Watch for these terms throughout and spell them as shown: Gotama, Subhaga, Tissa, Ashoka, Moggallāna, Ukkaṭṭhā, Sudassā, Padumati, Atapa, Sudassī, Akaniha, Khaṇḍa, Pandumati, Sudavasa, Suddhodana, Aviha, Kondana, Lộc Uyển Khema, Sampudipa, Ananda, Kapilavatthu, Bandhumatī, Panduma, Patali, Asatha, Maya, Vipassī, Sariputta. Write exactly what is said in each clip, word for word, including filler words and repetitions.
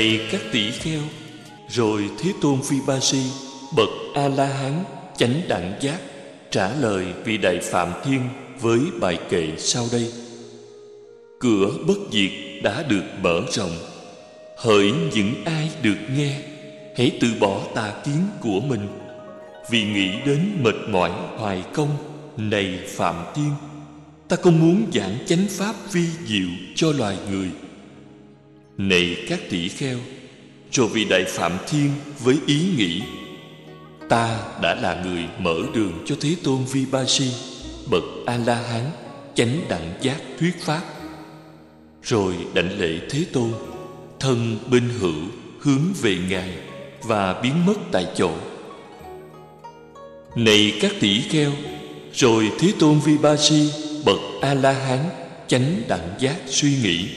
Này các tỷ kheo, rồi Thế Tôn Vipassī bậc A La Hán chánh đẳng giác trả lời vị đại Phạm Thiên với bài kệ sau đây. Cửa bất diệt đã được mở rộng, hỡi những ai được nghe, hãy từ bỏ tà kiến của mình, vì nghĩ đến mệt mỏi hoài công. Này Phạm Thiên, ta không muốn giảng chánh pháp vi diệu cho loài người. Này các tỷ kheo, rồi vị đại Phạm Thiên với ý nghĩ: ta đã là người mở đường cho Thế Tôn Vipassī bậc A-la-hán chánh đẳng giác thuyết pháp. Rồi đảnh lễ Thế Tôn, thân bên hữu hướng về Ngài và biến mất tại chỗ. Này các tỷ kheo, rồi Thế Tôn Vipassī bậc A-la-hán chánh đẳng giác suy nghĩ: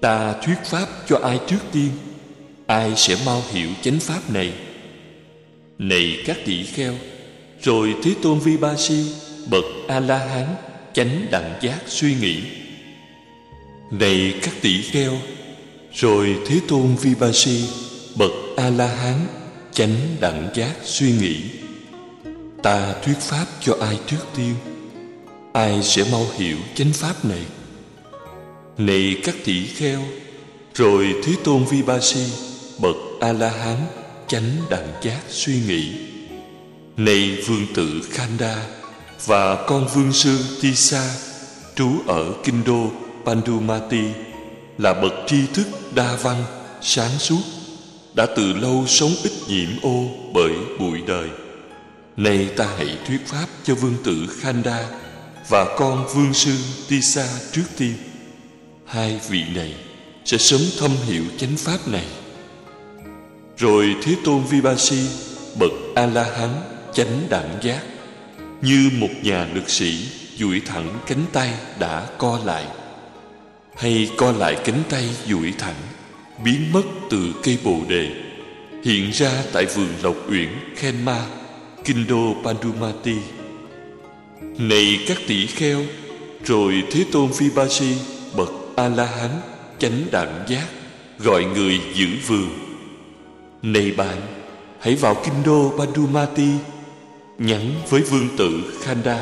ta thuyết pháp cho ai trước tiên? Ai sẽ mau hiểu chánh pháp này? Này các tỷ kheo, rồi Thế Tôn Vipassī bậc A-la-hán chánh đẳng giác suy nghĩ: này các tỷ kheo, rồi Thế Tôn Vipassī bậc A-la-hán chánh đẳng giác suy nghĩ: ta thuyết pháp cho ai trước tiên? Ai sẽ mau hiểu chánh pháp này? Này các tỷ kheo, rồi Thế Tôn Vipassī bậc A-la-hán chánh đẳng giác suy nghĩ: này vương tử Khaṇḍa và con vương sư Tissa trú ở kinh đô Pandumati là bậc tri thức đa văn sáng suốt, đã từ lâu sống ít nhiễm ô bởi bụi đời. Nay ta hãy thuyết pháp cho vương tử Khaṇḍa và con vương sư Tissa trước tiên. Hai vị này sẽ sớm thâm hiểu chánh pháp này. Rồi Thế Tôn Vipassī bậc A-la-hán chánh đẳng giác như một nhà lực sĩ duỗi thẳng cánh tay đã co lại, hay co lại cánh tay duỗi thẳng, biến mất từ cây bồ đề, hiện ra tại vườn Lộc Uyển Khenma, kinh đô Pandumati. Này các tỷ kheo, rồi Thế Tôn Vipassī bậc A-la-hán chánh đẳng giác gọi người giữ vườn: này bạn, hãy vào kinh đô Padumati, nhắn với vương tử Khaṇḍa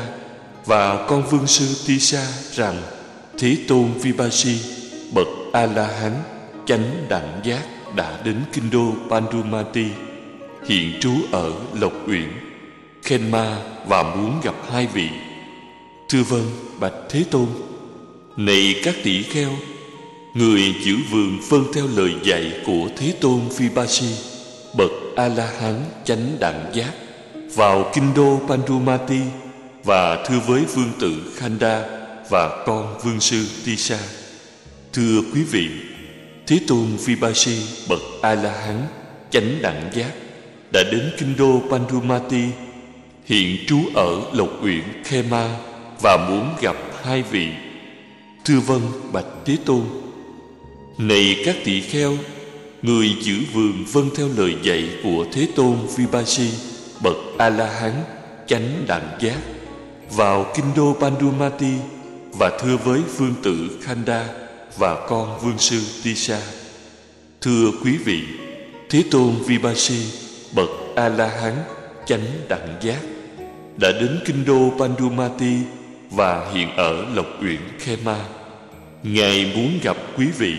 và con vương sư Tissa rằng Thế Tôn Vipassī bậc A-la-hán chánh đẳng giác đã đến kinh đô Pandumati, hiện trú ở Lộc Uyển Khenma và muốn gặp hai vị. Thưa vâng bạch Thế Tôn. Này các tỷ kheo, người giữ vườn vâng theo lời dạy của Thế Tôn Vipassī bậc A-la-hán chánh đẳng giác vào kinh đô Pandumati và thưa với vương tử Khaṇḍa và con vương sư Tissa: thưa quý vị, Thế Tôn Vipassī bậc A-la-hán chánh đẳng giác đã đến kinh đô Pandumati, hiện trú ở Lộc Uyển Khema và muốn gặp hai vị. Thưa vâng bạch Thế Tôn. Này các tỳ kheo, người giữ vườn vâng theo lời dạy của Thế Tôn Vipassī bậc A-la-hán chánh đẳng giác vào kinh đô Pandumati và thưa với vương tử Khaṇḍa và con vương sư Tissa: thưa quý vị, Thế Tôn Vipassī bậc A-la-hán chánh đẳng giác đã đến kinh đô Pandumati và hiện ở Lộc Uyển Khema. Ngài muốn gặp quý vị.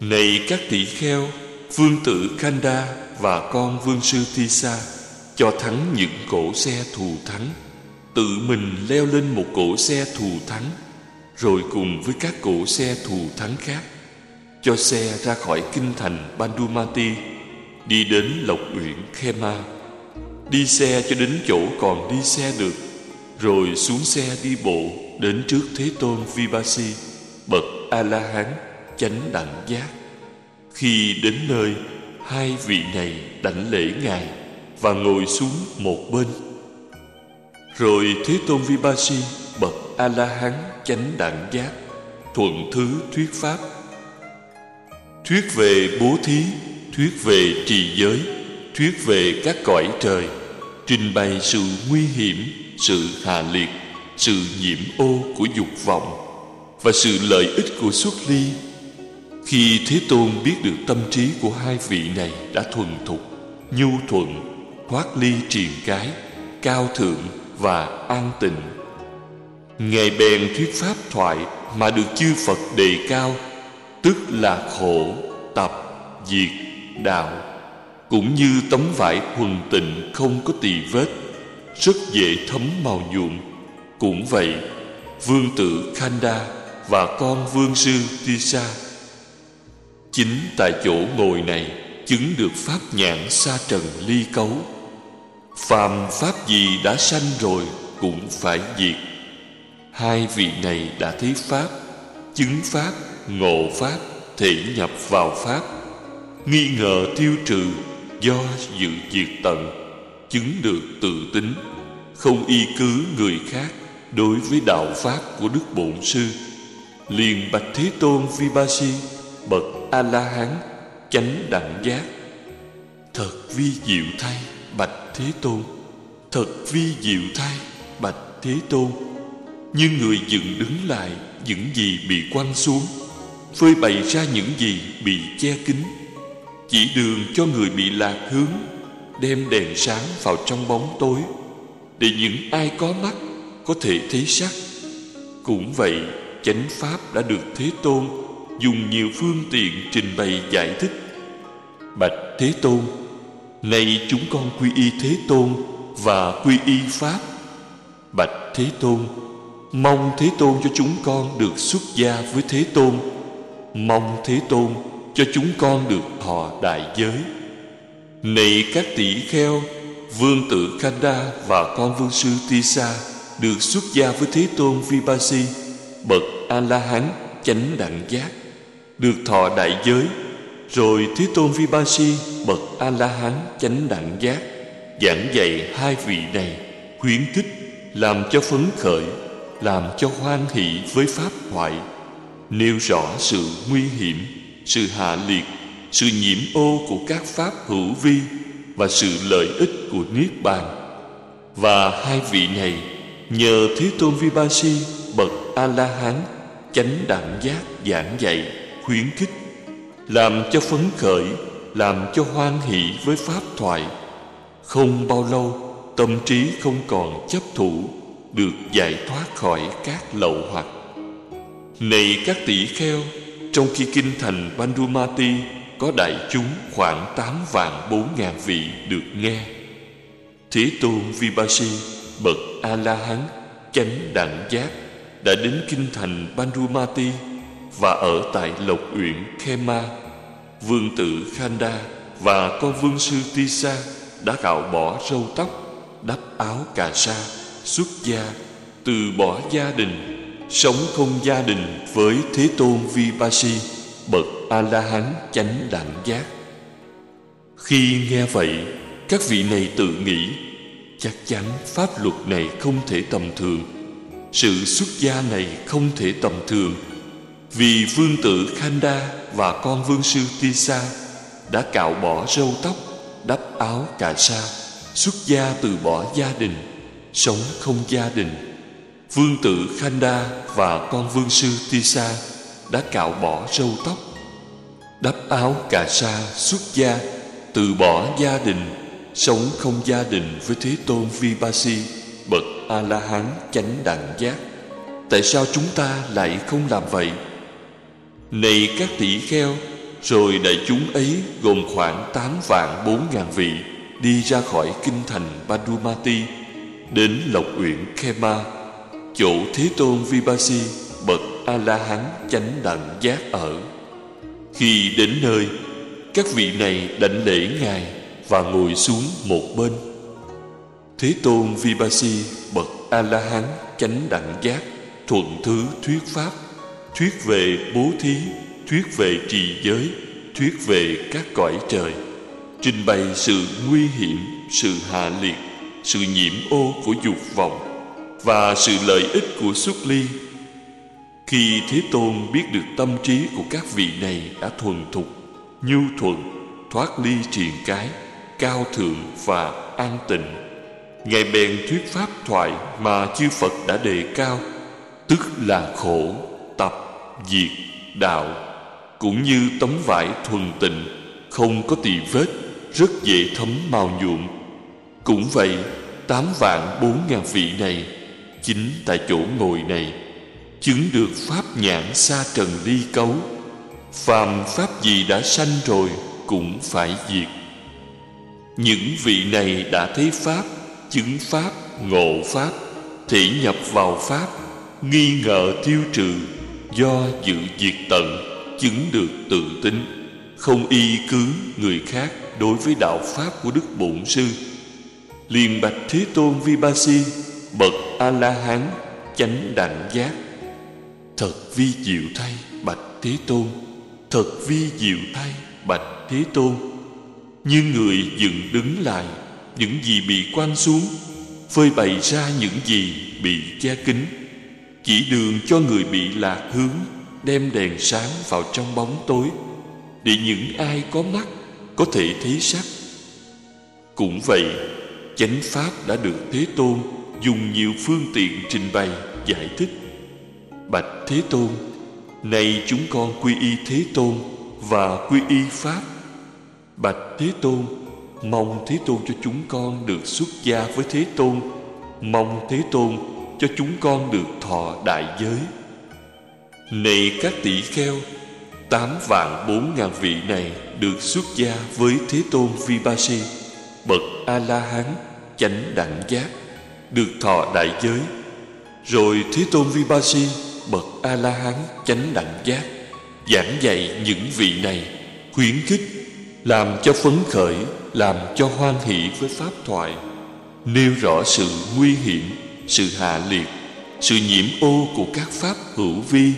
Này các tỷ kheo, vương tử Khaṇḍa và con vương sư Tissa cho thắng những cỗ xe thù thắng, tự mình leo lên một cỗ xe thù thắng, rồi cùng với các cỗ xe thù thắng khác cho xe ra khỏi kinh thành Bandhumatī, đi đến Lộc Uyển Khema. Đi xe cho đến chỗ còn đi xe được, rồi xuống xe đi bộ đến trước Thế Tôn Vipassī bậc A-la-hán chánh đẳng giác. Khi đến nơi, hai vị này đảnh lễ Ngài và ngồi xuống một bên. Rồi Thế Tôn Vipassī bậc A-la-hán chánh đẳng giác thuận thứ thuyết pháp, thuyết về bố thí, thuyết về trì giới, thuyết về các cõi trời, trình bày sự nguy hiểm, sự hạ liệt, sự nhiễm ô của dục vọng và sự lợi ích của xuất ly. Khi Thế Tôn biết được tâm trí của hai vị này đã thuần thục, nhu thuận, thoát ly triền cái, cao thượng và an tịnh, Ngài bèn thuyết pháp thoại mà được chư Phật đề cao, tức là khổ, tập, diệt, đạo, cũng như tấm vải thuần tịnh không có tỳ vết, rất dễ thấm màu nhuộm. Cũng vậy, vương tử Khaṇḍa và con vương sư Tissa chính tại chỗ ngồi này chứng được pháp nhãn xa trần ly cấu. Phàm pháp gì đã sanh rồi cũng phải diệt. Hai vị này đã thấy pháp, chứng pháp, ngộ pháp, thể nhập vào pháp, nghi ngờ tiêu trừ, do dự diệt tận, chứng được tự tính, không y cứ người khác đối với đạo pháp của Đức Bổn Sư, liền bạch Thế Tôn Vipassī bậc A-la-hán chánh đẳng giác. Thật vi diệu thay, bạch Thế Tôn! Thật vi diệu thay, bạch Thế Tôn! Như người dựng đứng lại những gì bị quăng xuống, phơi bày ra những gì bị che kín, chỉ đường cho người bị lạc hướng, đem đèn sáng vào trong bóng tối, để những ai có mắt có thể thấy sắc. Cũng vậy, chánh pháp đã được Thế Tôn dùng nhiều phương tiện trình bày giải thích. Bạch Thế Tôn, nay chúng con quy y Thế Tôn và quy y pháp. Bạch Thế Tôn, mong Thế Tôn cho chúng con được xuất gia với Thế Tôn, mong Thế Tôn cho chúng con được thọ đại giới. Này các tỷ kheo, vương tử Khaṇḍa và con vương sư Tissa được xuất gia với Thế Tôn Vipassī bậc A-la-hán chánh đẳng giác, được thọ đại giới. Rồi Thế Tôn Vipassī bậc A-la-hán chánh đẳng giác giảng dạy hai vị này, khuyến khích, làm cho phấn khởi, làm cho hoan hỷ với pháp thoại, nêu rõ sự nguy hiểm, sự hạ liệt, sự nhiễm ô của các pháp hữu vi và sự lợi ích của Niết Bàn. Và hai vị này nhờ Thế Tôn Vipassī bậc A-la-hán chánh đẳng giác giảng dạy, khuyến khích, làm cho phấn khởi, làm cho hoan hỷ với pháp thoại, không bao lâu tâm trí không còn chấp thủ, được giải thoát khỏi các lậu hoặc. Này các tỷ kheo, trong khi kinh thành Bandhumatī có đại chúng khoảng tám vạn bốn ngàn vị được nghe, Thế Tôn Vipassī bậc A-la-hán chánh đẳng giác đã đến kinh thành Bandhumatī và ở tại Lộc Uyển Khema. Vương tử Khaṇḍa và con vương sư Tissa đã cạo bỏ râu tóc, đắp áo cà sa, xuất gia, từ bỏ gia đình, sống không gia đình với Thế Tôn Vipassī bậc A-la-hán chánh đẳng giác. Khi nghe vậy, các vị này tự nghĩ, chắc chắn pháp luật này không thể tầm thường, sự xuất gia này không thể tầm thường, vì vương tử Khaṇḍa và con vương sư Tissa đã cạo bỏ râu tóc, đắp áo cà sa, xuất gia, từ bỏ gia đình, sống không gia đình. Vương tử Khaṇḍa và con vương sư Tissa đã cạo bỏ râu tóc, đắp áo cà sa, xuất gia, từ bỏ gia đình, sống không gia đình với Thế Tôn Vipassī bậc A-la-hán chánh đẳng giác. Tại sao chúng ta lại không làm vậy? Này các tỷ kheo, rồi đại chúng ấy gồm khoảng tám vạn bốn ngàn vị đi ra khỏi kinh thành Pandumati, đến Lộc Uyển Khema, chỗ Thế Tôn Vipassī bậc A-la-hán chánh đẳng giác ở. Khi đến nơi, các vị này đảnh lễ Ngài và ngồi xuống một bên. Thế Tôn Vipassī bậc A-la-hán chánh đẳng giác thuận thứ thuyết pháp, thuyết về bố thí, thuyết về trì giới, thuyết về các cõi trời, trình bày sự nguy hiểm, sự hạ liệt, sự nhiễm ô của dục vọng và sự lợi ích của xuất ly. Khi Thế Tôn biết được tâm trí của các vị này đã thuần thục, nhu thuận, thoát ly triền cái, cao thượng và an tịnh, Ngài bèn thuyết pháp thoại mà chư Phật đã đề cao, tức là khổ, tập, diệt, đạo, cũng như tấm vải thuần tịnh, không có tỳ vết, rất dễ thấm màu nhuộm. Cũng vậy, tám vạn bốn ngàn vị này, chính tại chỗ ngồi này, chứng được pháp nhãn xa trần ly cấu. Phàm pháp gì đã sanh rồi cũng phải diệt. Những vị này đã thấy pháp, chứng pháp, ngộ pháp, thể nhập vào pháp, nghi ngờ tiêu trừ, do dự diệt tận, chứng được tự tính, không y cứ người khác đối với đạo pháp của Đức Bổn Sư. Liền bạch Thế Tôn Vipassī, bậc A-la-hán, chánh đẳng giác. Thật vi diệu thay, bạch Thế Tôn, thật vi diệu thay, bạch Thế Tôn. Như người dựng đứng lại những gì bị quăng xuống, phơi bày ra những gì bị che kín, chỉ đường cho người bị lạc hướng, đem đèn sáng vào trong bóng tối, để những ai có mắt có thể thấy sắc. Cũng vậy, chánh pháp đã được Thế Tôn dùng nhiều phương tiện trình bày, giải thích. Bạch Thế Tôn, nay chúng con quy y Thế Tôn và quy y pháp. Bạch Thế Tôn, mong Thế Tôn cho chúng con được xuất gia với Thế Tôn, mong Thế Tôn cho chúng con được thọ đại giới. Này các tỷ kheo, tám vạn bốn ngàn vị này được xuất gia với Thế Tôn Vipassī, bậc A-la-hán, chánh đẳng giác, được thọ đại giới. Rồi Thế Tôn Vipassī, bậc A-la-hán, chánh đẳng giác, giảng dạy những vị này, khuyến khích, làm cho phấn khởi, làm cho hoan hỷ với pháp thoại, nêu rõ sự nguy hiểm, sự hạ liệt, sự nhiễm ô của các pháp hữu vi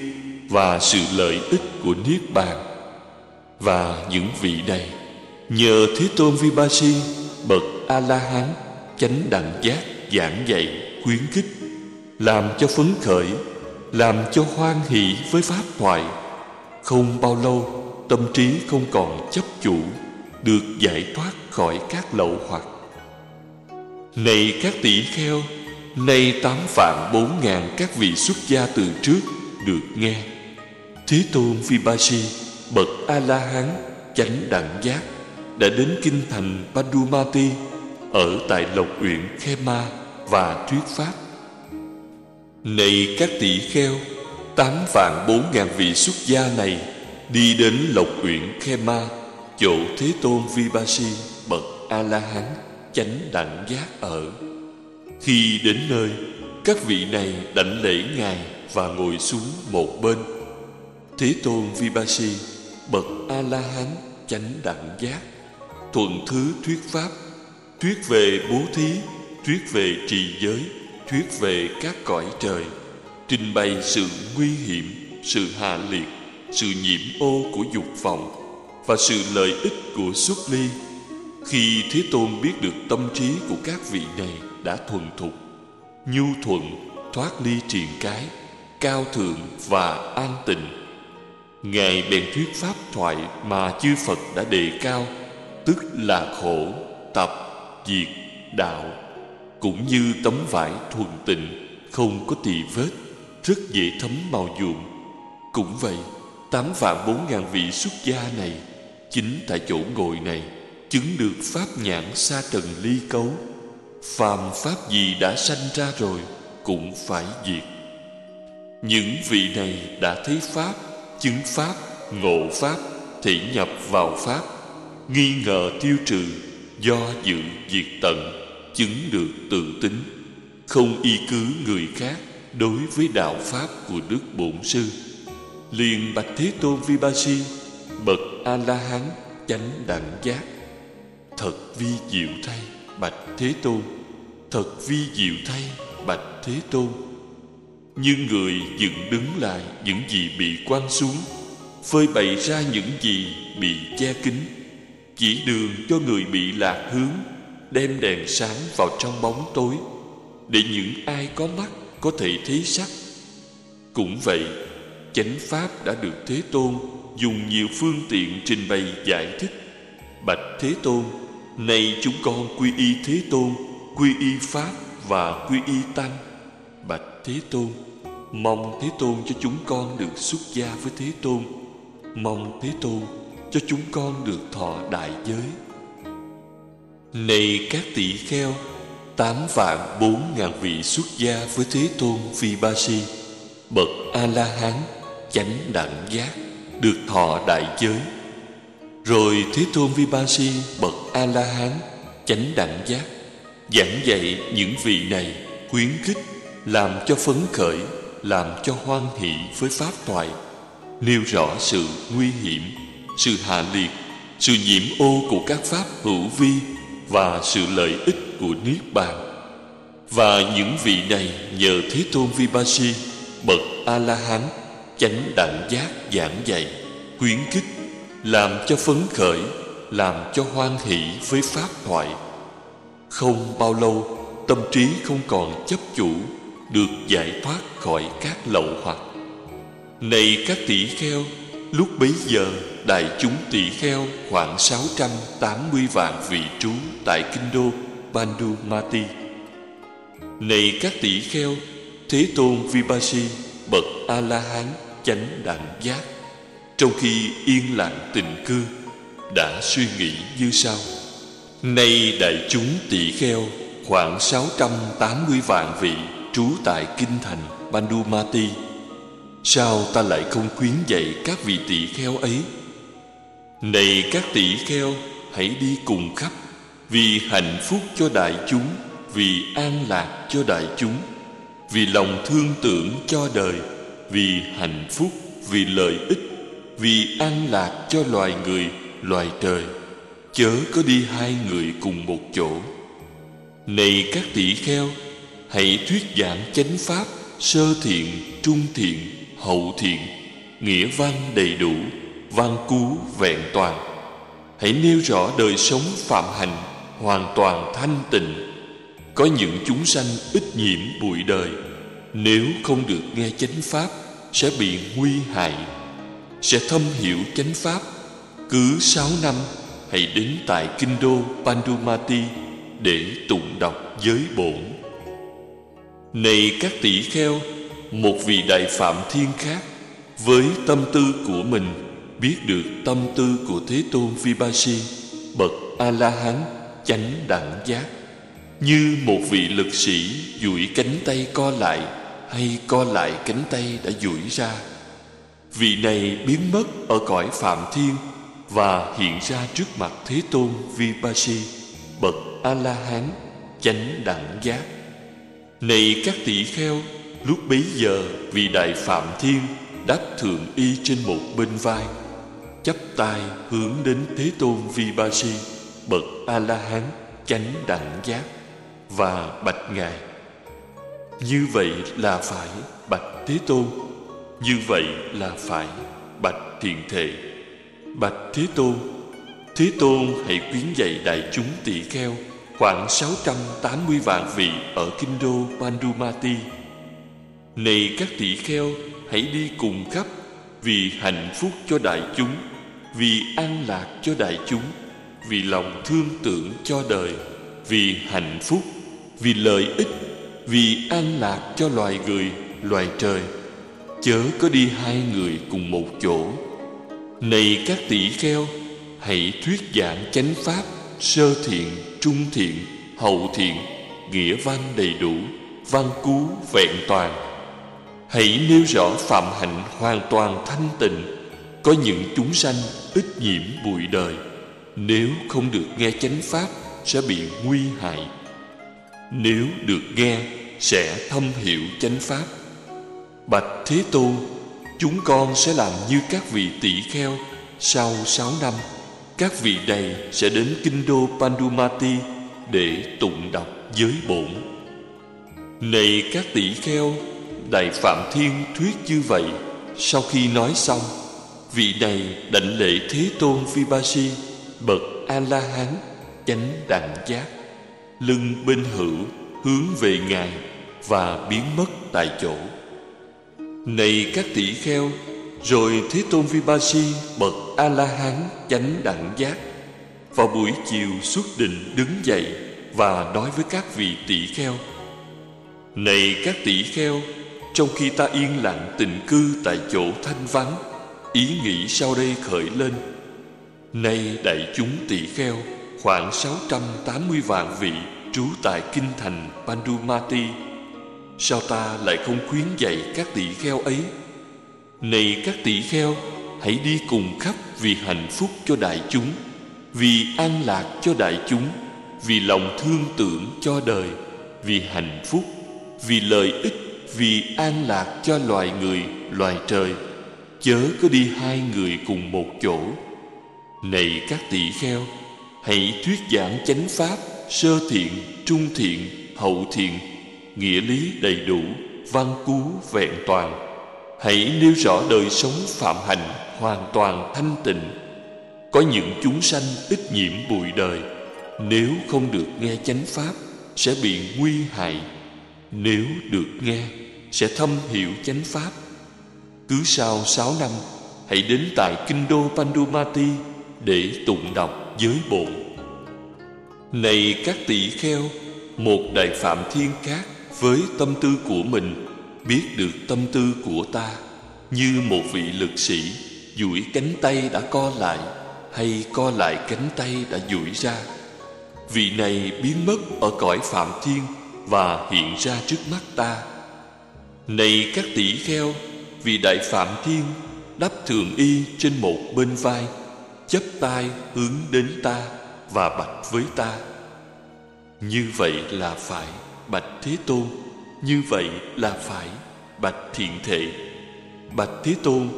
và sự lợi ích của Niết Bàn. Và những vị này, nhờ Thế Tôn Vipassī, bậc A-la-hán, chánh đẳng giác giảng dạy, khuyến khích, làm cho phấn khởi, làm cho hoan hỷ với pháp thoại, không bao lâu tâm trí không còn chấp chủ, được giải thoát khỏi các lậu hoặc. Này các tỷ kheo, nay tám vạn bốn ngàn các vị xuất gia từ trước được nghe Thế Tôn Vipassī, bậc A-la-hán, chánh đẳng giác, đã đến kinh thành Padumati, ở tại Lộc Uyển Khema và thuyết pháp. Này các tỷ kheo, tám vạn bốn ngàn vị xuất gia này đi đến Lộc Uyển Khema, chỗ Thế Tôn Vipassī, bậc A-la-hán, chánh đẳng giác ở. Khi đến nơi, các vị này đảnh lễ Ngài và ngồi xuống một bên. Thế Tôn Vipassī, bậc A-la-hán, chánh đẳng giác, thuận thứ thuyết pháp, thuyết về bố thí, thuyết về trì giới, thuyết về các cõi trời, trình bày sự nguy hiểm, sự hạ liệt, sự nhiễm ô của dục vọng và sự lợi ích của xuất ly. Khi Thế Tôn biết được tâm trí của các vị này đã thuần thục, nhu thuận, thoát ly triền cái, cao thượng và an tịnh, Ngài bèn thuyết pháp thoại mà chư Phật đã đề cao, tức là khổ, tập, diệt, đạo, cũng như tấm vải thuần tịnh, không có tỳ vết, rất dễ thấm màu nhuộm. Cũng vậy, tám vạn bốn ngàn vị xuất gia này, chính tại chỗ ngồi này, chứng được pháp nhãn xa trần ly cấu. Phàm pháp gì đã sanh ra rồi cũng phải diệt. Những vị này đã thấy pháp, chứng pháp, ngộ pháp, thể nhập vào pháp, nghi ngờ tiêu trừ, do dự diệt tận, chứng được tự tính, không y cứ người khác đối với đạo pháp của Đức Bổn Sư. Liền bạch Thế Tôn Vipassī, bậc A-la-hán, chánh đẳng giác. Thật vi diệu thay, bạch Thế Tôn, thật vi diệu thay, bạch Thế Tôn. Như người dựng đứng lại những gì bị quăng xuống, phơi bày ra những gì bị che kín, chỉ đường cho người bị lạc hướng, đem đèn sáng vào trong bóng tối, để những ai có mắt có thể thấy sắc. Cũng vậy, chánh pháp đã được Thế Tôn dùng nhiều phương tiện trình bày giải thích. Bạch Thế Tôn, nay chúng con quy y Thế Tôn, quy y pháp và quy y tăng. Bạch Thế Tôn, mong Thế Tôn cho chúng con được xuất gia với Thế Tôn, mong Thế Tôn cho chúng con được thọ đại giới. Này các tỳ kheo, tám vạn bốn ngàn vị xuất gia với Thế Tôn Vipassī, bậc A-la-hán, chánh đẳng giác, được thọ đại giới. Rồi Thế Tôn Vipassī bậc A-la-hán, chánh đẳng giác, giảng dạy những vị này, khuyến khích, làm cho phấn khởi, làm cho hoan hỷ với pháp thoại, nêu rõ sự nguy hiểm, sự hạ liệt, sự nhiễm ô của các pháp hữu vi và sự lợi ích của Niết Bàn. Và những vị này nhờ Thế Tôn Vipassī bậc A-la-hán, chánh đẳng giác giảng dạy, khuyến khích, làm cho phấn khởi, làm cho hoan hỷ với pháp thoại. Không bao lâu, tâm trí không còn chấp chủ, được giải thoát khỏi các lậu hoặc. Này các tỷ kheo, lúc bấy giờ đại chúng tỷ kheo khoảng sáu trăm tám mươi vạn vị trú tại kinh đô Bandhumatī. Này các tỷ kheo, Thế Tôn Vipassī bậc A La Hán chánh đẳng giác, trong khi yên lặng tịnh cư, đã suy nghĩ như sau: Nay đại chúng tỷ kheo khoảng sáu trăm tám mươi vạn vị trú tại kinh thành Pandumati, sao ta lại không khuyến dạy các vị tỷ kheo ấy? Này các tỷ kheo, hãy đi cùng khắp, vì hạnh phúc cho đại chúng, vì an lạc cho đại chúng, vì lòng thương tưởng cho đời, vì hạnh phúc, vì lợi ích, vì an lạc cho loài người, loài trời, chớ có đi hai người cùng một chỗ. Này các tỷ kheo, hãy thuyết giảng chánh pháp sơ thiện, trung thiện, hậu thiện, nghĩa văn đầy đủ, văn cú vẹn toàn. Hãy nêu rõ đời sống phạm hạnh hoàn toàn thanh tịnh. Có những chúng sanh ít nhiễm bụi đời, nếu không được nghe chánh pháp sẽ bị nguy hại. Sẽ thâm hiểu chánh pháp, cứ sáu năm hãy đến tại kinh đô Pandumati để tụng đọc giới bổn. Này các tỷ kheo, một vị đại phạm thiên khác với tâm tư của mình biết được tâm tư của Thế Tôn Vipassī bậc A-la-hán chánh đẳng giác, như một vị lực sĩ duỗi cánh tay co lại hay co lại cánh tay đã duỗi ra. Vị này biến mất ở cõi phạm thiên và hiện ra trước mặt Thế Tôn Vipassī bậc A-la-hán chánh đẳng giác. Này các tỷ kheo, lúc bấy giờ vị đại phạm thiên đắp thượng y trên một bên vai, chắp tay hướng đến Thế Tôn Vipassī bậc A-la-hán chánh đẳng giác và bạch ngài: Như vậy là phải, bạch Thế Tôn. Như vậy là phải, bạch thiện thể. Bạch Thế Tôn, Thế Tôn hãy khuyến dạy đại chúng tỳ kheo khoảng sáu trăm tám mươi vạn vị ở kinh đô Pandumati. Này các tỷ kheo, hãy đi cùng khắp, vì hạnh phúc cho đại chúng, vì an lạc cho đại chúng, vì lòng thương tưởng cho đời, vì hạnh phúc, vì lợi ích, vì an lạc cho loài người, loài trời, chớ có đi hai người cùng một chỗ. Này các tỷ kheo, hãy thuyết giảng chánh pháp sơ thiện, trung thiện, hậu thiện, nghĩa văn đầy đủ, văn cú vẹn toàn. Hãy nêu rõ phạm hạnh hoàn toàn thanh tịnh. Có những chúng sanh ít nhiễm bụi đời, nếu không được nghe chánh pháp sẽ bị nguy hại. Nếu được nghe sẽ thâm hiểu chánh pháp. Bạch Thế Tôn, chúng con sẽ làm như các vị tỷ kheo. Sau sáu năm, các vị này sẽ đến kinh đô Pandumati để tụng đọc giới bổn. Này các tỷ kheo, đại phạm thiên thuyết như vậy. Sau khi nói xong, vị này đảnh lễ Thế Tôn Vipassī bậc A-la-hán chánh đẳng giác, lưng bên hữu hướng về ngài và biến mất tại chỗ. Này các tỷ kheo, rồi Thế Tôn Vipassī bậc A-la-hán chánh đẳng giác vào buổi chiều xuất định đứng dậy và nói với các vị tỷ kheo: Này các tỷ kheo, trong khi ta yên lặng tịnh cư tại chỗ thanh vắng, Ý nghĩ sau đây khởi lên. Nay đại chúng tỷ kheo, khoảng sáu trăm tám mươi vạn vị trú tại kinh thành Pandumati, sao ta lại không khuyến dạy các tỷ kheo ấy? Này các tỷ kheo, hãy đi cùng khắp vì hạnh phúc cho đại chúng, vì an lạc cho đại chúng, vì lòng thương tưởng cho đời, vì hạnh phúc, vì lợi ích, vì an lạc cho loài người, loài trời. Chớ có đi hai người cùng một chỗ. Này các tỷ kheo, hãy thuyết giảng chánh pháp, sơ thiện, trung thiện, hậu thiện, nghĩa lý đầy đủ, văn cú vẹn toàn. Hãy nêu rõ đời sống phạm hạnh hoàn toàn thanh tịnh. Có những chúng sanh ít nhiễm bụi đời, nếu không được nghe chánh pháp sẽ bị nguy hại, nếu được nghe sẽ thâm hiểu chánh pháp. Cứ sau sáu năm, hãy đến tại kinh đô Pandumati để tụng đọc giới bộ. Này các tỷ kheo, một đại phạm thiên khác với tâm tư của mình biết được tâm tư của ta, như một vị lực sĩ duỗi cánh tay đã co lại, hay co lại cánh tay đã duỗi ra. Vị này biến mất ở cõi phạm thiên và hiện ra trước mắt ta. Này các tỷ kheo, vì đại phạm thiên đắp thường y trên một bên vai, chắp tay hướng đến ta và bạch với ta: như vậy là phải, bạch Thế Tôn, như vậy là phải, bạch Thiện Thể. Bạch Thế Tôn,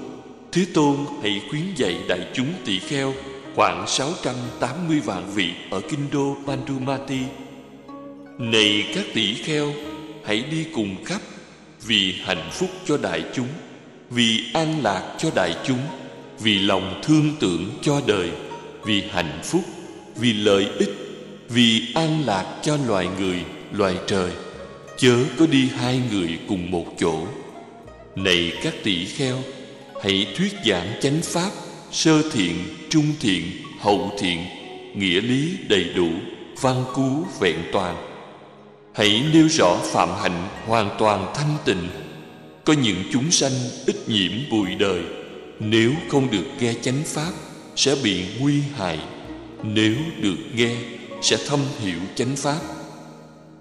Thế Tôn hãy khuyến dạy đại chúng tỷ kheo khoảng sáu trăm tám mươi vạn vị ở kinh đô Pandumati. Này các tỷ kheo, hãy đi cùng khắp vì hạnh phúc cho đại chúng, vì an lạc cho đại chúng, vì lòng thương tưởng cho đời, vì hạnh phúc, vì lợi ích, vì an lạc cho loài người, loài trời. Chớ có đi hai người cùng một chỗ. Này các tỷ kheo, hãy thuyết giảng chánh pháp, sơ thiện, trung thiện, hậu thiện, nghĩa lý đầy đủ, văn cú vẹn toàn. Hãy nêu rõ phạm hạnh hoàn toàn thanh tịnh. Có những chúng sanh ít nhiễm bụi đời, nếu không được nghe chánh pháp sẽ bị nguy hại, nếu được nghe sẽ thâm hiểu chánh pháp.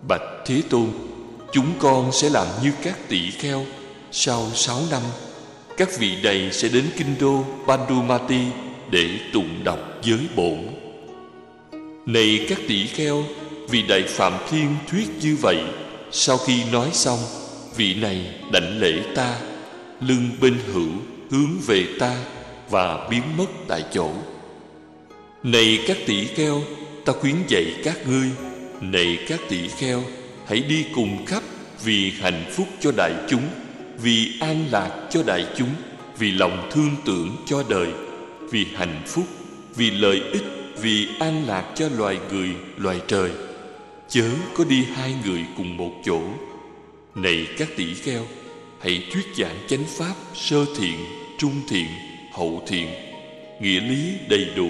Bạch Thế Tôn, chúng con sẽ làm như các tỷ kheo. Sau sáu năm, các vị này sẽ đến kinh đô Pandumati để tụng đọc giới bổn. Này các tỷ kheo, vì đại phạm thiên thuyết như vậy. Sau khi nói xong, vị này đảnh lễ ta, lưng bên hữu hướng về ta và biến mất tại chỗ. Này các tỷ kheo, ta khuyến dạy các ngươi. Này các tỷ kheo, hãy đi cùng khắp vì hạnh phúc cho đại chúng, vì an lạc cho đại chúng, vì lòng thương tưởng cho đời, vì hạnh phúc, vì lợi ích, vì an lạc cho loài người, loài trời. Chớ có đi hai người cùng một chỗ. Này các tỷ kheo, hãy thuyết giảng chánh pháp, sơ thiện, trung thiện, hậu thiện, nghĩa lý đầy đủ,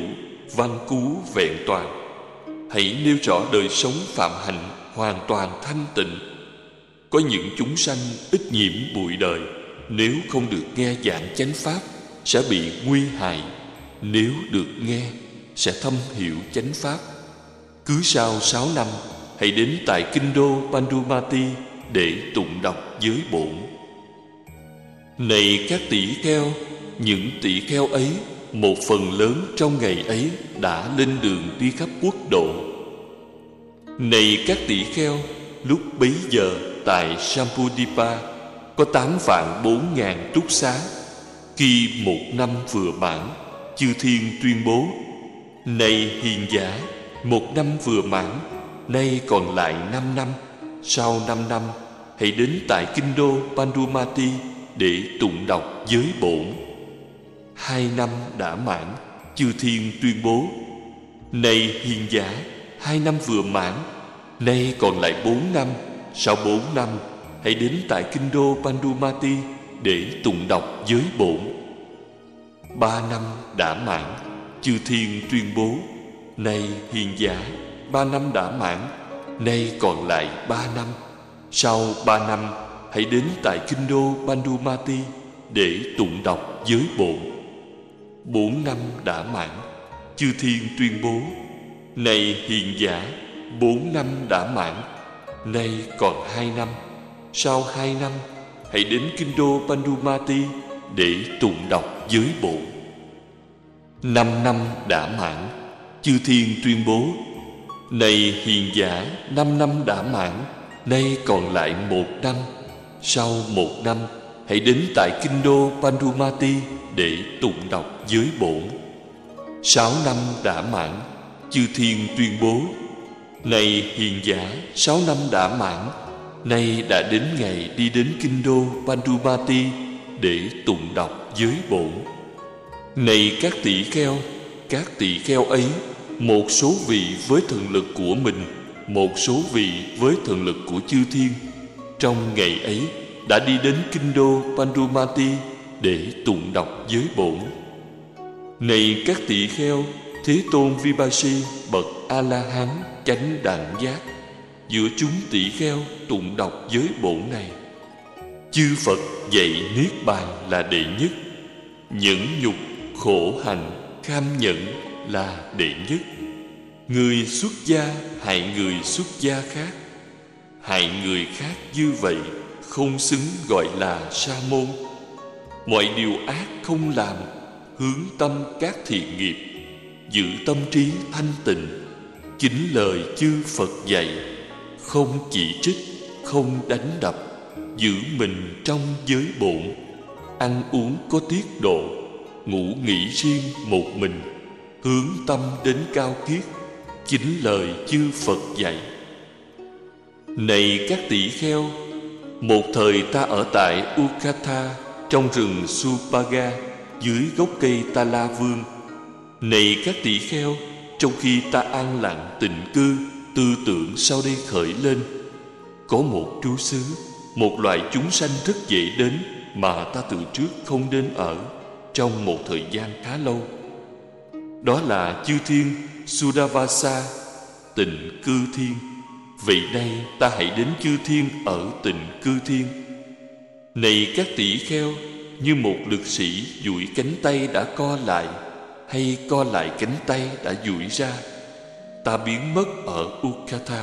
văn cú vẹn toàn. Hãy nêu rõ đời sống phạm hạnh hoàn toàn thanh tịnh. Có những chúng sanh ít nhiễm bụi đời, nếu không được nghe giảng chánh pháp sẽ bị nguy hại, nếu được nghe sẽ thâm hiểu chánh pháp. Cứ sau sáu năm, hãy đến tại kinh đô Pandumati để tụng đọc giới bổn. Này các tỷ kheo, những tỷ kheo ấy, một phần lớn trong ngày ấy đã lên đường đi khắp quốc độ. Này các tỷ kheo, lúc bấy giờ tại Sampudipa có tám vạn bốn ngàn túc xá. Khi một năm vừa mãn, chư thiên tuyên bố: này hiền giả, một năm vừa mãn, nay còn lại năm năm. Sau năm năm, hãy đến tại kinh đô Pandumati để tụng đọc giới bổn. Hai năm đã mãn, chư thiên tuyên bố: này hiền giả, hai năm vừa mãn, nay còn lại bốn năm. Sau bốn năm, hãy đến tại kinh đô Pandumati để tụng đọc giới bổn. Ba năm đã mãn, chư thiên tuyên bố: này hiền giả, ba năm đã mãn, nay còn lại ba năm. Sau ba năm, hãy đến tại kinh đô Pandumati để tụng đọc giới bổn. Bốn năm đã mãn, chư thiên tuyên bố: Này hiền giả, bốn năm đã mãn, nay còn hai năm. Sau hai năm, hãy đến kinh đô Pandumati để tụng đọc giới bộ. Năm năm đã mãn, chư thiên tuyên bố: Này hiền giả, năm năm đã mãn, nay còn lại một năm. Sau một năm, hãy đến tại kinh đô Pandumati để tụng đọc giới bổn. Sáu năm đã mãn, chư thiên tuyên bố: Này hiền giả, sáu năm đã mãn, nay đã đến ngày đi đến kinh đô Pandumati để tụng đọc giới bổn. Này các tỷ kheo, các tỷ kheo ấy, một số vị với thần lực của mình, một số vị với thần lực của chư thiên, trong ngày ấy đã đi đến kinh đô Pandumati để tụng đọc giới bổn. Này các tỳ kheo, Thế Tôn Vipassī bậc A La Hán chánh đẳng giác, giữa chúng tỳ kheo tụng đọc giới bổn này. Chư Phật dạy niết bàn là đệ nhất, nhẫn nhục khổ hạnh kham nhẫn là đệ nhất. Người xuất gia hại người xuất gia khác, hại người khác như vậy không xứng gọi là sa môn. Mọi điều ác không làm, hướng tâm các thiện nghiệp, giữ tâm trí thanh tịnh, chính lời chư Phật dạy, không chỉ trích, không đánh đập, giữ mình trong giới bổn, ăn uống có tiết độ, ngủ nghỉ riêng một mình, hướng tâm đến cao kiết, chính lời chư Phật dạy. Này các tỷ kheo, một thời ta ở tại Ukkaṭṭhā trong rừng Subhaga dưới gốc cây Ta La Vương. Này các tỷ kheo, trong khi ta an lặng tịnh cư, tư tưởng sau đây khởi lên. Có một trú xứ, một loại chúng sanh rất dễ đến mà ta từ trước không nên ở trong một thời gian khá lâu. Đó là chư thiên Sudavasa, tịnh cư thiên. Vậy nay ta hãy đến chư thiên ở tịnh cư thiên. Này các tỷ kheo, như một lực sĩ duỗi cánh tay đã co lại, hay co lại cánh tay đã duỗi ra, ta biến mất ở Ukkaṭṭhā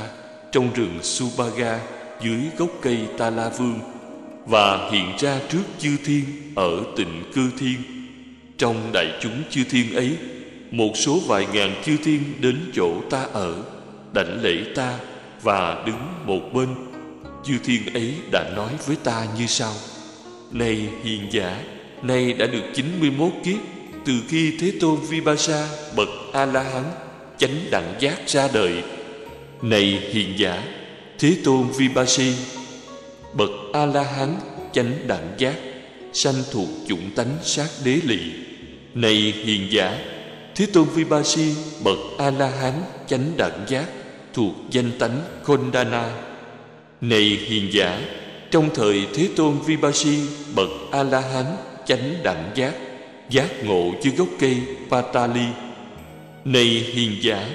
trong rừng Subhaga dưới gốc cây Ta La Vương, và hiện ra trước chư thiên ở tịnh cư thiên. Trong đại chúng chư thiên ấy, một số vài ngàn chư thiên đến chỗ ta ở, đảnh lễ ta và đứng một bên. Chư thiên ấy đã nói với ta như sau: Này hiền giả, nay đã được chín mươi mốt kiếp từ khi Thế Tôn Vipassā bậc A-la-hán chánh đẳng giác ra đời. Này hiền giả, Thế Tôn Vipassī bậc A-la-hán chánh đẳng giác sanh thuộc chủng tánh sát đế lị. Này hiền giả, Thế Tôn Vipassī bậc A-la-hán chánh đẳng giác thuộc danh tánh Kondana. Này hiền giả, trong thời Thế Tôn Vipassī bậc A-la-hán chánh đẳng giác giác ngộ dưới gốc cây Patali. Này hiền giả,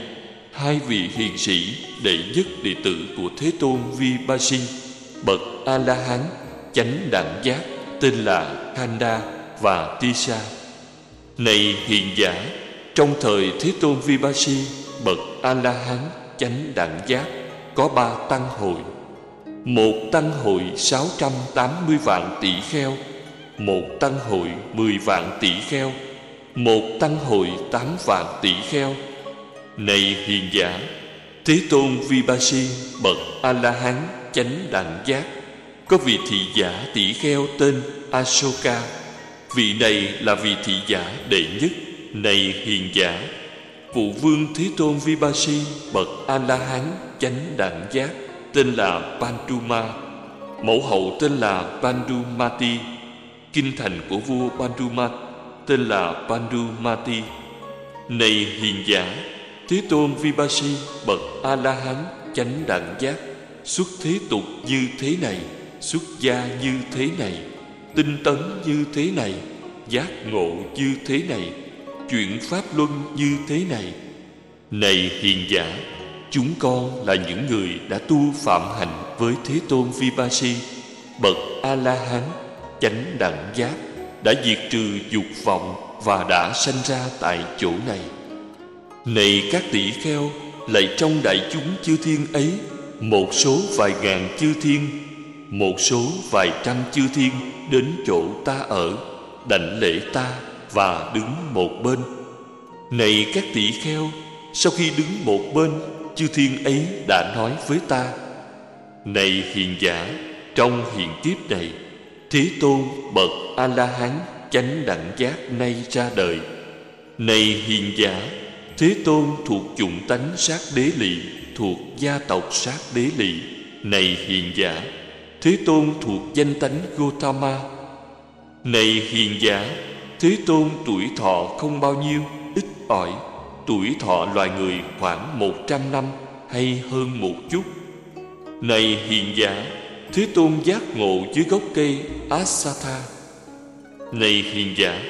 hai vị hiền sĩ đệ nhất đệ tử của Thế Tôn Vipassī bậc A-la-hán chánh đẳng giác tên là Khaṇḍa và Tissa. Này hiền giả, trong thời Thế Tôn Vipassī bậc A-la-hán chánh đẳng giác có ba tăng hội: một tăng hội sáu trăm tám mươi vạn tỷ kheo, một tăng hội mười vạn tỷ kheo, một tăng hội tám vạn tỷ kheo. Này hiền giả, Thế Tôn Vipassī bậc A La Hán chánh đẳng giác có vị thị giả tỷ kheo tên Ashoka. Vị này là vị thị giả đệ nhất. Này hiền giả, Phụ vương Thế Tôn Vipassī bậc A La Hán chánh đẳng giác tên là Panduma, mẫu hậu tên là Bandhumatī. Kinh thành của vua Panduma tên là Pandumati. Này hiền giả, Thế Tôn Vipassī bậc A La Hán chánh đẳng giác xuất thế tục như thế này, xuất gia như thế này, tinh tấn như thế này, giác ngộ như thế này, chuyển pháp luân như thế này. Này hiền giả, chúng con là những người đã tu phạm hạnh với Thế Tôn Vipassī bậc A La Hán chánh đẳng giác đã diệt trừ dục vọng và đã sanh ra tại chỗ này. Này các tỷ kheo, lạy trong đại chúng chư thiên ấy, một số vài ngàn chư thiên, một số vài trăm chư thiên đến chỗ ta ở, đảnh lễ ta và đứng một bên. Này các tỷ kheo, sau khi đứng một bên, chư thiên ấy đã nói với ta: Này hiền giả, trong hiện kiếp này, Thế Tôn bậc A-la-hán chánh đẳng giác nay ra đời. Này hiền giả, Thế Tôn thuộc chủng tánh sát đế lị, thuộc gia tộc sát đế lị. Này hiền giả, Thế Tôn thuộc danh tánh Gotama. Này hiền giả, Thế Tôn tuổi thọ không bao nhiêu, ít ỏi. Tuổi thọ loài người khoảng một trăm năm hay hơn một chút. Này hiền giả, Thế Tôn giác ngộ dưới gốc cây Asatha. Này hiền giả,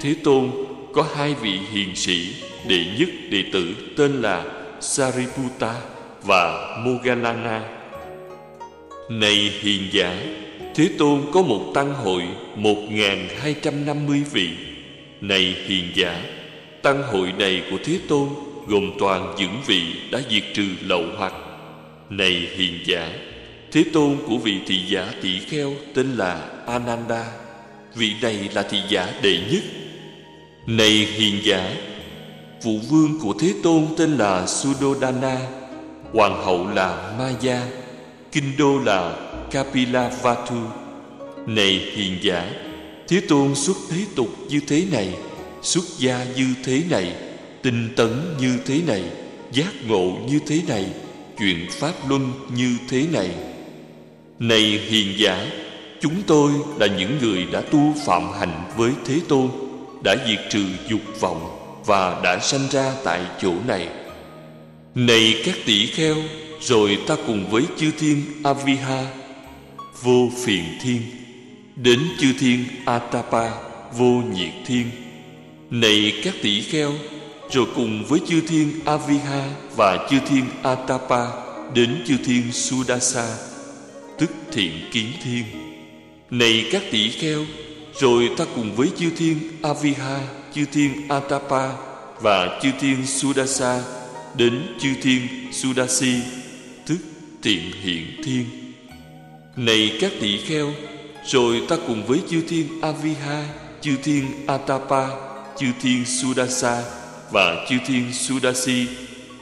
Thế Tôn có hai vị hiền sĩ, đệ nhất đệ tử tên là Sariputta và Moggallāna. Này hiền giả, Thế Tôn có một tăng hội một nghìn hai trăm năm mươi vị. Này hiền giả, tăng hội này của Thế Tôn gồm toàn những vị đã diệt trừ lậu hoặc. Này hiền giả, Thế Tôn của vị thị giả tỷ kheo tên là Ananda. Vị này là thị giả đệ nhất. Này hiền giả, phụ vương của Thế Tôn tên là Suddhodana, hoàng hậu là Maya, kinh đô là Kapilavatthu. Này hiền giả, Thế Tôn xuất thế tục như thế này, xuất gia như thế này, tinh tấn như thế này, giác ngộ như thế này, chuyện pháp luân như thế này. Này hiền giả, chúng tôi là những người đã tu phạm hạnh với Thế Tôn, đã diệt trừ dục vọng và đã sanh ra tại chỗ này. Này các tỷ kheo, rồi ta cùng với chư thiên Aviha, vô phiền thiên, đến chư thiên Atapa, vô nhiệt thiên. Này các tỷ kheo, rồi cùng với chư thiên Aviha và chư thiên Atapa đến chư thiên Sudassā, tức thiện kiến thiên. Này các tỷ kheo, rồi ta cùng với chư thiên Aviha, chư thiên Atapa và chư thiên Sudassā đến chư thiên Sudassī, tức thiện hiện thiên. Này các tỷ kheo, rồi ta cùng với chư thiên Aviha, chư thiên Atapa, chư thiên Sudassā và chư thiên Sudassī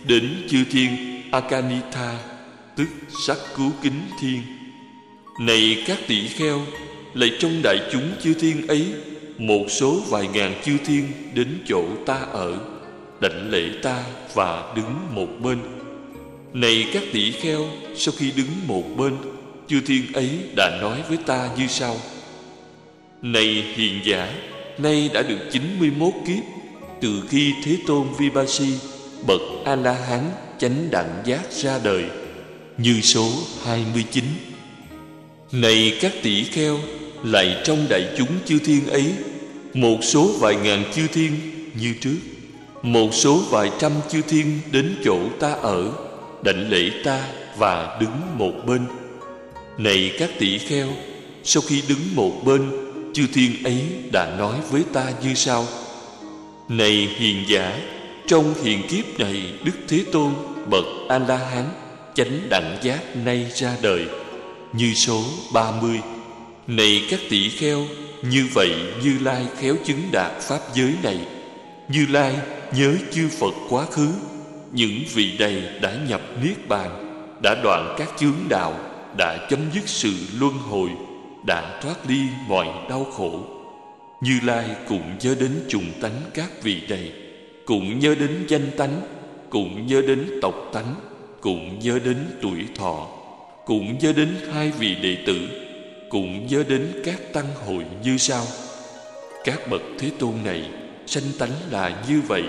đến chư thiên Akaniha, tức sắc cứu kính thiên. Này các tỷ kheo, lạy trong đại chúng chư thiên ấy, một số vài ngàn chư thiên đến chỗ ta ở, đảnh lễ ta và đứng một bên. Này các tỷ kheo, sau khi đứng một bên, chư thiên ấy đã nói với ta như sau: Này hiền giả, nay đã được chín mươi mốt kiếp từ khi Thế Tôn Vipassī bậc A-la-hán chánh đẳng giác ra đời, như số hai mươi chín. Này các tỷ kheo, lại trong đại chúng chư thiên ấy, một số vài ngàn chư thiên như trước, một số vài trăm chư thiên đến chỗ ta ở, đảnh lễ ta và đứng một bên. Này các tỷ kheo, sau khi đứng một bên, chư thiên ấy đã nói với ta như sau: Này hiền giả, trong hiện kiếp này, Đức Thế Tôn bậc A-la-hán chánh đẳng giác nay ra đời, như số ba mươi. Này các tỷ kheo, như vậy Như Lai khéo chứng đạt pháp giới này. Như Lai nhớ chư Phật quá khứ, những vị này đã nhập niết bàn, đã đoạn các chướng đạo, đã chấm dứt sự luân hồi, đã thoát ly mọi đau khổ. Như Lai cũng nhớ đến chủng tánh các vị này, cũng nhớ đến danh tánh, cũng nhớ đến tộc tánh, cũng nhớ đến tuổi thọ, cũng nhớ đến hai vị đệ tử, cũng nhớ đến các tăng hội như sau. Các bậc Thế Tôn này, sanh tánh là như vậy,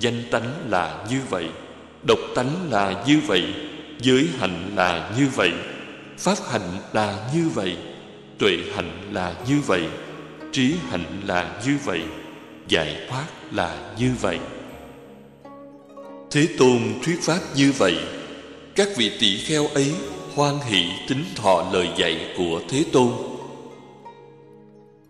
danh tánh là như vậy, độc tánh là như vậy, giới hạnh là như vậy, pháp hạnh là như vậy, tuệ hạnh là như vậy, trí hạnh là như vậy, giải thoát là như vậy. Thế Tôn thuyết pháp như vậy, các vị tỷ kheo ấy hoan hỷ tín thọ lời dạy của Thế Tôn.